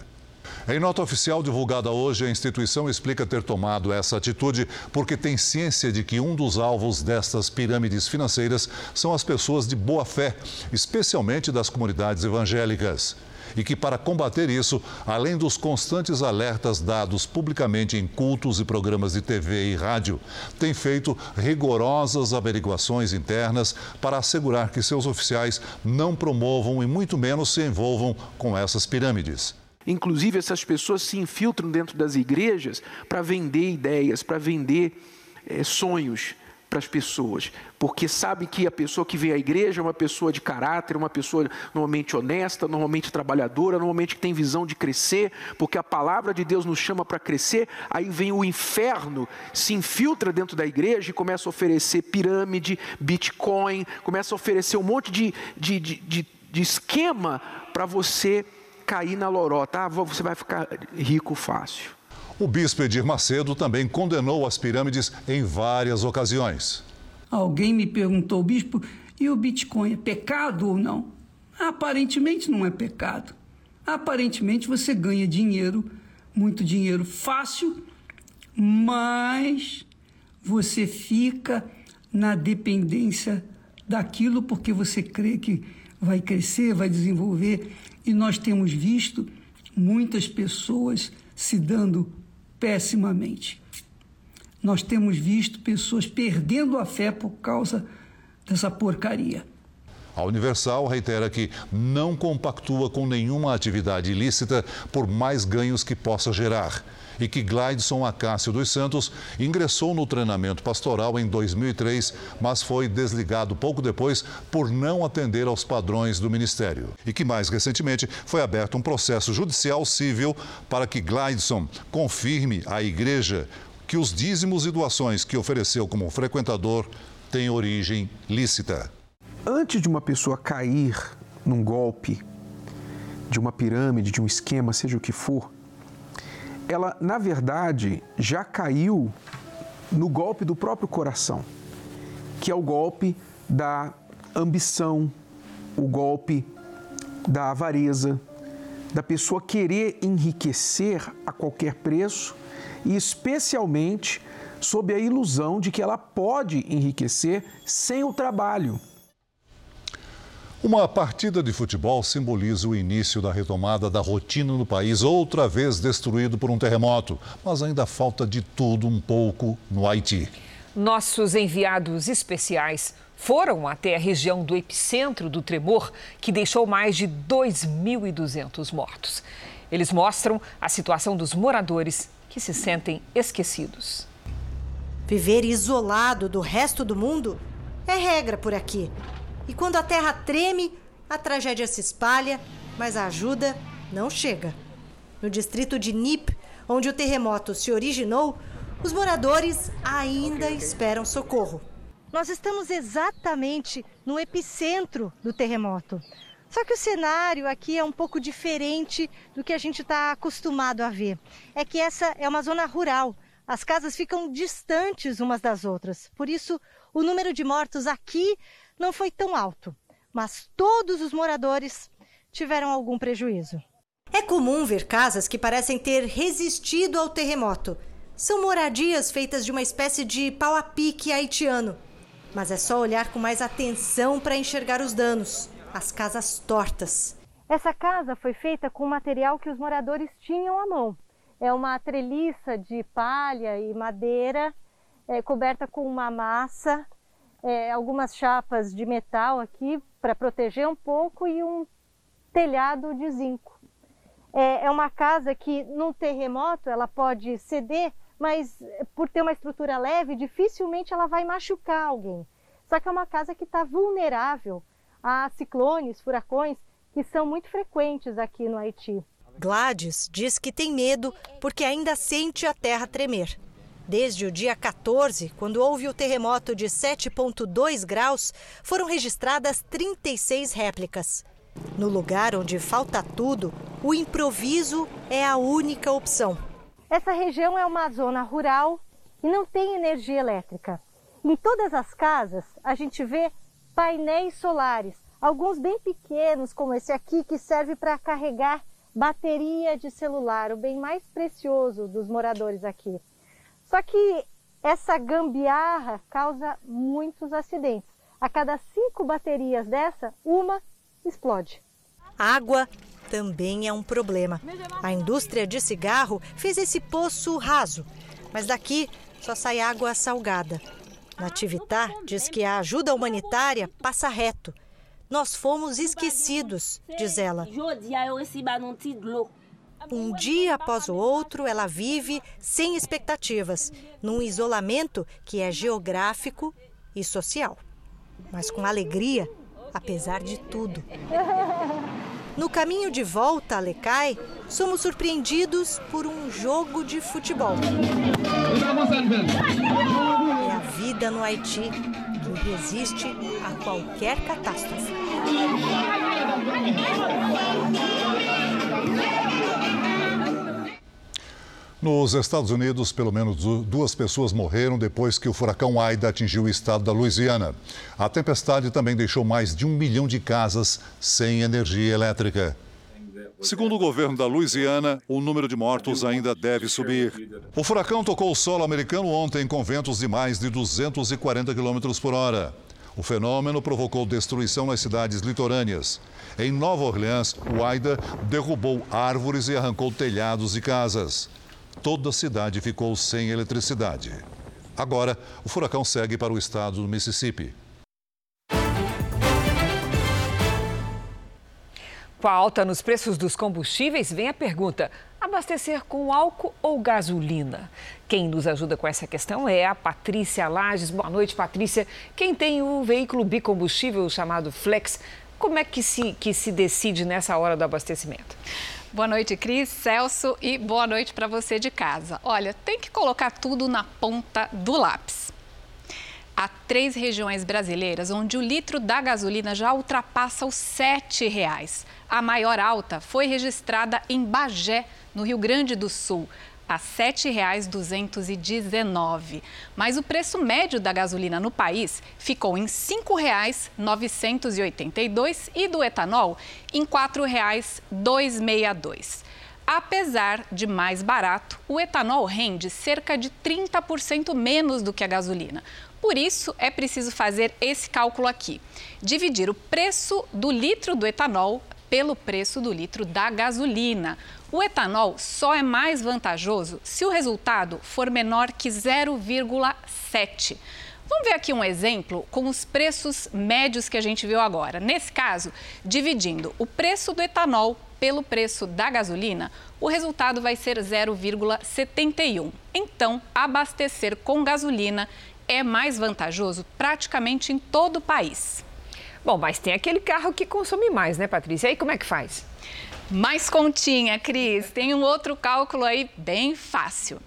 Em nota oficial divulgada hoje, a instituição explica ter tomado essa atitude porque tem ciência de que um dos alvos destas pirâmides financeiras são as pessoas de boa fé, especialmente das comunidades evangélicas. E que, para combater isso, além dos constantes alertas dados publicamente em cultos e programas de TV e rádio, tem feito rigorosas averiguações internas para assegurar que seus oficiais não promovam e muito menos se envolvam com essas pirâmides. Inclusive, essas pessoas se infiltram dentro das igrejas para vender ideias, para vender sonhos para as pessoas. Porque sabe que a pessoa que vem à igreja é uma pessoa de caráter, uma pessoa normalmente honesta, normalmente trabalhadora, normalmente que tem visão de crescer, porque a palavra de Deus nos chama para crescer. Aí vem o inferno, se infiltra dentro da igreja e começa a oferecer pirâmide, bitcoin, começa a oferecer um monte de esquema para você cair na lorota, você vai ficar rico fácil. O bispo Edir Macedo também condenou as pirâmides em várias ocasiões. Alguém me perguntou, bispo, e o Bitcoin é pecado ou não? Aparentemente não é pecado. Aparentemente você ganha dinheiro, muito dinheiro fácil, mas você fica na dependência daquilo porque você crê que vai crescer, vai desenvolver. E nós temos visto muitas pessoas se dando pessimamente. Nós temos visto pessoas perdendo a fé por causa dessa porcaria. A Universal reitera que não compactua com nenhuma atividade ilícita por mais ganhos que possa gerar. E que Gleidson Acácio dos Santos ingressou no treinamento pastoral em 2003, mas foi desligado pouco depois por não atender aos padrões do ministério. E que mais recentemente foi aberto um processo judicial civil para que Gleidson confirme à igreja que os dízimos e doações que ofereceu como frequentador têm origem lícita. Antes de uma pessoa cair num golpe, de uma pirâmide, de um esquema, seja o que for, ela, na verdade, já caiu no golpe do próprio coração, que é o golpe da ambição, o golpe da avareza, da pessoa querer enriquecer a qualquer preço e especialmente sob a ilusão de que ela pode enriquecer sem o trabalho. Uma partida de futebol simboliza o início da retomada da rotina no país, outra vez destruído por um terremoto. Mas ainda falta de tudo um pouco no Haiti. Nossos enviados especiais foram até a região do epicentro do tremor, que deixou mais de 2.200 mortos. Eles mostram a situação dos moradores que se sentem esquecidos. Viver isolado do resto do mundo é regra por aqui. E quando a terra treme, a tragédia se espalha, mas a ajuda não chega. No distrito de Nip, onde o terremoto se originou, os moradores ainda esperam socorro. Nós estamos exatamente no epicentro do terremoto. Só que o cenário aqui é um pouco diferente do que a gente está acostumado a ver. É que essa é uma zona rural. As casas ficam distantes umas das outras. Por isso, o número de mortos aqui não foi tão alto. Mas todos os moradores tiveram algum prejuízo. É comum ver casas que parecem ter resistido ao terremoto. São moradias feitas de uma espécie de pau-a-pique haitiano. Mas é só olhar com mais atenção para enxergar os danos. As casas tortas. Essa casa foi feita com material que os moradores tinham à mão. É uma treliça de palha e madeira, coberta com uma massa, algumas chapas de metal aqui para proteger um pouco e um telhado de zinco. É uma casa que, num terremoto, ela pode ceder, mas por ter uma estrutura leve, dificilmente ela vai machucar alguém. Só que é uma casa que está vulnerável a ciclones, furacões, que são muito frequentes aqui no Haiti. Gladys diz que tem medo porque ainda sente a terra tremer. Desde o dia 14, quando houve o terremoto de 7,2 graus, foram registradas 36 réplicas. No lugar onde falta tudo, o improviso é a única opção. Essa região é uma zona rural e não tem energia elétrica. Em todas as casas, a gente vê painéis solares, alguns bem pequenos, como esse aqui, que serve para carregar bateria de celular, o bem mais precioso dos moradores aqui. Só que essa gambiarra causa muitos acidentes. A cada 5 baterias dessa, uma explode. Água também é um problema. A indústria de cigarro fez esse poço raso, mas daqui só sai água salgada. Natividade diz que a ajuda humanitária passa reto. Nós fomos esquecidos, diz ela. Um dia após o outro, ela vive sem expectativas, num isolamento que é geográfico e social. Mas com alegria, apesar de tudo. No caminho de volta a Lecai, somos surpreendidos por um jogo de futebol. É a vida no Haiti, que resiste a qualquer catástrofe. Nos Estados Unidos, pelo menos 2 pessoas morreram depois que o furacão Aida atingiu o estado da Louisiana. A tempestade também deixou mais de 1 milhão de casas sem energia elétrica. Segundo o governo da Louisiana, o número de mortos ainda deve subir. O furacão tocou o solo americano ontem com ventos de mais de 240 km por hora. O fenômeno provocou destruição nas cidades litorâneas. Em Nova Orleans, o Aida derrubou árvores e arrancou telhados de casas. Toda a cidade ficou sem eletricidade. Agora, o furacão segue para o estado do Mississippi. Com a alta nos preços dos combustíveis, vem a pergunta: abastecer com álcool ou gasolina? Quem nos ajuda com essa questão é a Patrícia Lages. Boa noite, Patrícia. Quem tem um veículo bicombustível chamado Flex, como é que se decide nessa hora do abastecimento? Boa noite, Cris, Celso, e boa noite para você de casa. Olha, tem que colocar tudo na ponta do lápis. Há 3 regiões brasileiras onde o litro da gasolina já ultrapassa os R$ 7. A maior alta foi registrada em Bagé, no Rio Grande do Sul, a R$ 7,219. Mas o preço médio da gasolina no país ficou em R$ 5,982 e do etanol em R$ 4,262. Apesar de mais barato, o etanol rende cerca de 30% menos do que a gasolina. Por isso, é preciso fazer esse cálculo aqui. Dividir o preço do litro do etanol pelo preço do litro da gasolina. O etanol só é mais vantajoso se o resultado for menor que 0,7. Vamos ver aqui um exemplo com os preços médios que a gente viu agora. Nesse caso, dividindo o preço do etanol pelo preço da gasolina, o resultado vai ser 0,71. Então, abastecer com gasolina é mais vantajoso praticamente em todo o país. Bom, mas tem aquele carro que consome mais, né, Patrícia? E aí como é que faz? Mais continha, Cris. Tem um outro cálculo aí bem fácil.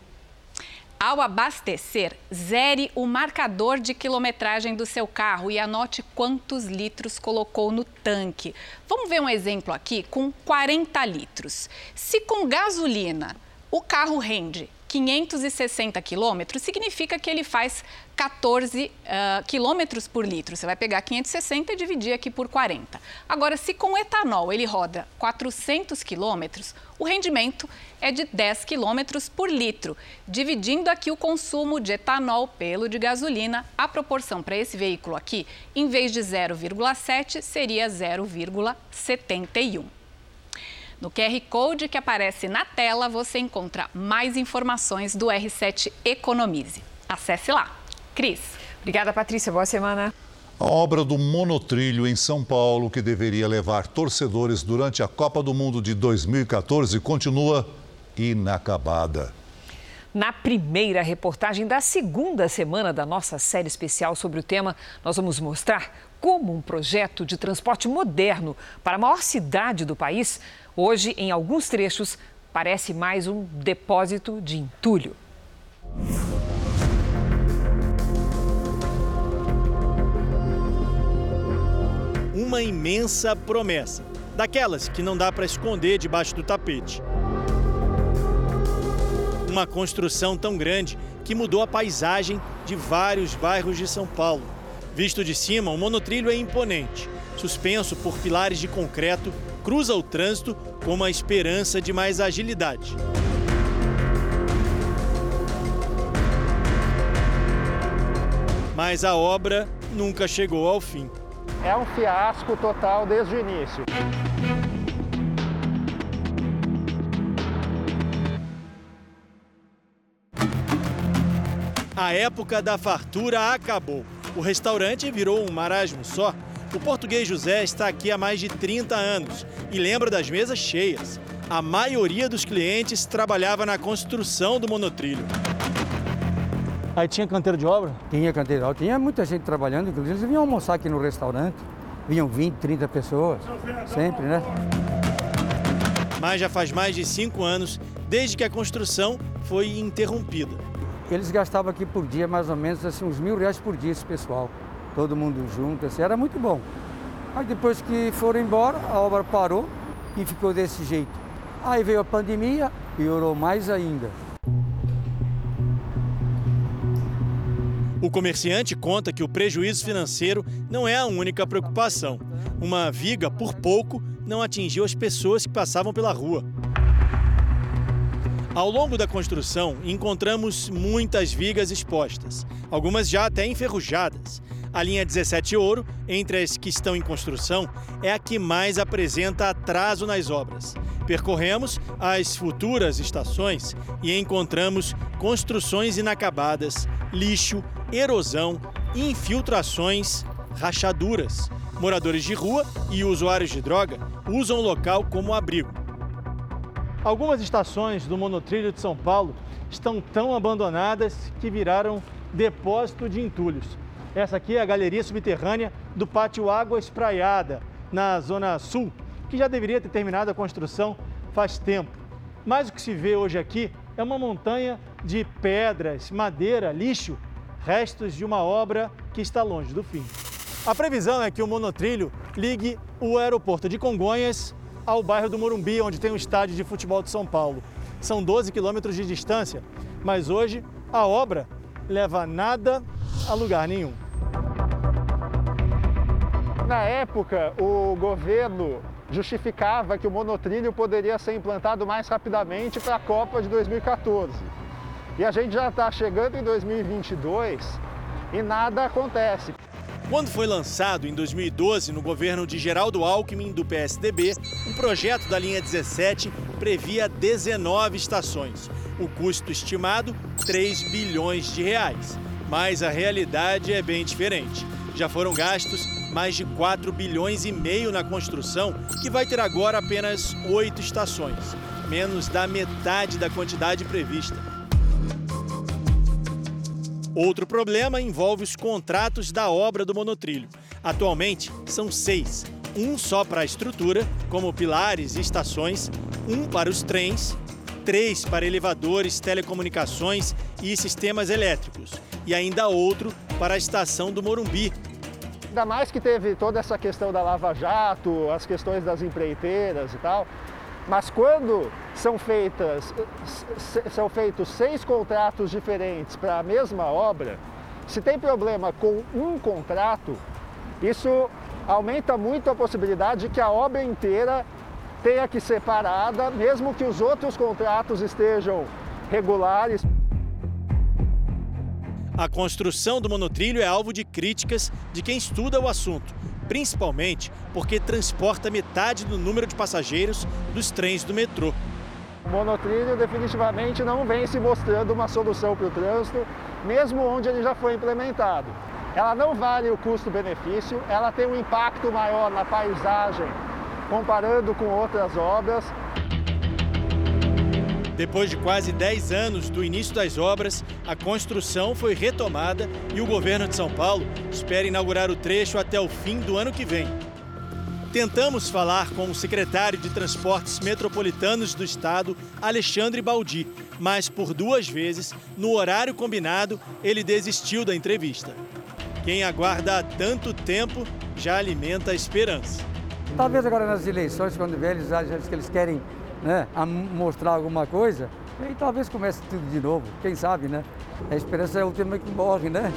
Ao abastecer, zere o marcador de quilometragem do seu carro e anote quantos litros colocou no tanque. Vamos ver um exemplo aqui com 40 litros. Se com gasolina o carro rende 560 quilômetros, significa que ele faz 14 quilômetros por litro. Você vai pegar 560 e dividir aqui por 40. Agora, se com etanol ele roda 400 quilômetros, o rendimento é de 10 quilômetros por litro. Dividindo aqui o consumo de etanol pelo de gasolina, a proporção para esse veículo aqui, em vez de 0,7, seria 0,71. No QR Code que aparece na tela, você encontra mais informações do R7 Economize. Acesse lá. Cris. Obrigada, Patrícia. Boa semana. A obra do monotrilho em São Paulo, que deveria levar torcedores durante a Copa do Mundo de 2014, continua inacabada. Na primeira reportagem da segunda semana da nossa série especial sobre o tema, nós vamos mostrar como um projeto de transporte moderno para a maior cidade do país, hoje, em alguns trechos, parece mais um depósito de entulho. Uma imensa promessa, daquelas que não dá para esconder debaixo do tapete. Uma construção tão grande que mudou a paisagem de vários bairros de São Paulo. Visto de cima, o monotrilho é imponente. Suspenso por pilares de concreto, cruza o trânsito com uma esperança de mais agilidade. Mas a obra nunca chegou ao fim. É um fiasco total desde o início. A época da fartura acabou. O restaurante virou um marasmo só. O português José está aqui há mais de 30 anos e lembra das mesas cheias. A maioria dos clientes trabalhava na construção do monotrilho. Aí tinha canteiro de obra? Tinha canteiro de obra. Tinha muita gente trabalhando, inclusive eles vinham almoçar aqui no restaurante. Vinham 20, 30 pessoas, sempre, né? Mas já faz mais de 5 anos desde que a construção foi interrompida. Eles gastavam aqui por dia, mais ou menos, assim, uns R$1.000 por dia, esse pessoal. Todo mundo junto, assim, era muito bom. Aí depois que foram embora, a obra parou e ficou desse jeito. Aí veio a pandemia, piorou mais ainda. O comerciante conta que o prejuízo financeiro não é a única preocupação. Uma viga, por pouco, não atingiu as pessoas que passavam pela rua. Ao longo da construção, encontramos muitas vigas expostas, algumas já até enferrujadas. A linha 17 Ouro, entre as que estão em construção, é a que mais apresenta atraso nas obras. Percorremos as futuras estações e encontramos construções inacabadas, lixo, erosão, infiltrações, rachaduras. Moradores de rua e usuários de droga usam o local como abrigo. Algumas estações do monotrilho de São Paulo estão tão abandonadas que viraram depósito de entulhos. Essa aqui é a galeria subterrânea do pátio Água Espraiada, na Zona Sul, que já deveria ter terminado a construção faz tempo. Mas o que se vê hoje aqui é uma montanha de pedras, madeira, lixo, restos de uma obra que está longe do fim. A previsão é que o monotrilho ligue o aeroporto de Congonhas ao bairro do Morumbi, onde tem o estádio de futebol de São Paulo. São 12 quilômetros de distância, mas hoje a obra leva nada a lugar nenhum. Na época, o governo justificava que o monotrilho poderia ser implantado mais rapidamente para a Copa de 2014. E a gente já está chegando em 2022 e nada acontece. Quando foi lançado, em 2012, no governo de Geraldo Alckmin, do PSDB, um projeto da linha 17 previa 19 estações. O custo estimado, R$3 bilhões. Mas a realidade é bem diferente. Já foram gastos mais de R$4,5 bilhões na construção, que vai ter agora apenas 8 estações, menos da metade da quantidade prevista. Outro problema envolve os contratos da obra do monotrilho. Atualmente, são 6. Um só para a estrutura, como pilares e estações, um para os trens, 3 para elevadores, telecomunicações e sistemas elétricos, e ainda outro para a estação do Morumbi. Ainda mais que teve toda essa questão da Lava Jato, as questões das empreiteiras e tal, mas quando são feitos 6 contratos diferentes para a mesma obra, se tem problema com um contrato, isso aumenta muito a possibilidade de que a obra inteira tenha que ser parada, mesmo que os outros contratos estejam regulares. A construção do monotrilho é alvo de críticas de quem estuda o assunto, principalmente porque transporta metade do número de passageiros dos trens do metrô. O monotrilho definitivamente não vem se mostrando uma solução para o trânsito, mesmo onde ele já foi implementado. Ela não vale o custo-benefício, ela tem um impacto maior na paisagem, comparando com outras obras. Depois de quase 10 anos do início das obras, a construção foi retomada e o governo de São Paulo espera inaugurar o trecho até o fim do ano que vem. Tentamos falar com o secretário de Transportes Metropolitanos do Estado, Alexandre Baldi, mas por 2 vezes, no horário combinado, ele desistiu da entrevista. Quem aguarda há tanto tempo já alimenta a esperança. Talvez agora nas eleições, quando vem, eles acham que eles querem, né, a mostrar alguma coisa, e talvez comece tudo de novo, quem sabe, né? A esperança é a última que morre, né?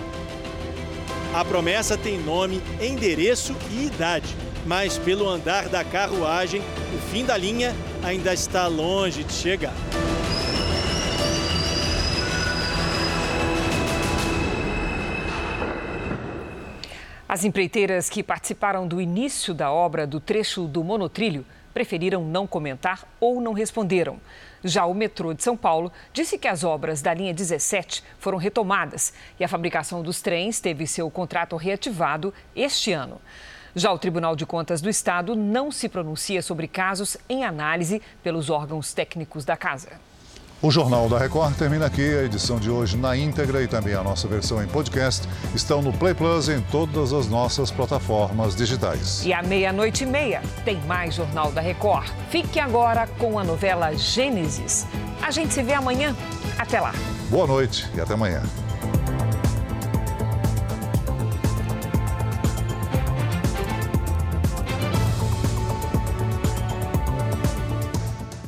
A promessa tem nome, endereço e idade, mas pelo andar da carruagem, o fim da linha ainda está longe de chegar. As empreiteiras que participaram do início da obra do trecho do monotrilho preferiram não comentar ou não responderam. Já o metrô de São Paulo disse que as obras da linha 17 foram retomadas e a fabricação dos trens teve seu contrato reativado este ano. Já o Tribunal de Contas do Estado não se pronuncia sobre casos em análise pelos órgãos técnicos da casa. O Jornal da Record termina aqui. A edição de hoje na íntegra e também a nossa versão em podcast estão no Play Plus em todas as nossas plataformas digitais. E à 00:30 tem mais Jornal da Record. Fique agora com a novela Gênesis. A gente se vê amanhã. Até lá. Boa noite e até amanhã.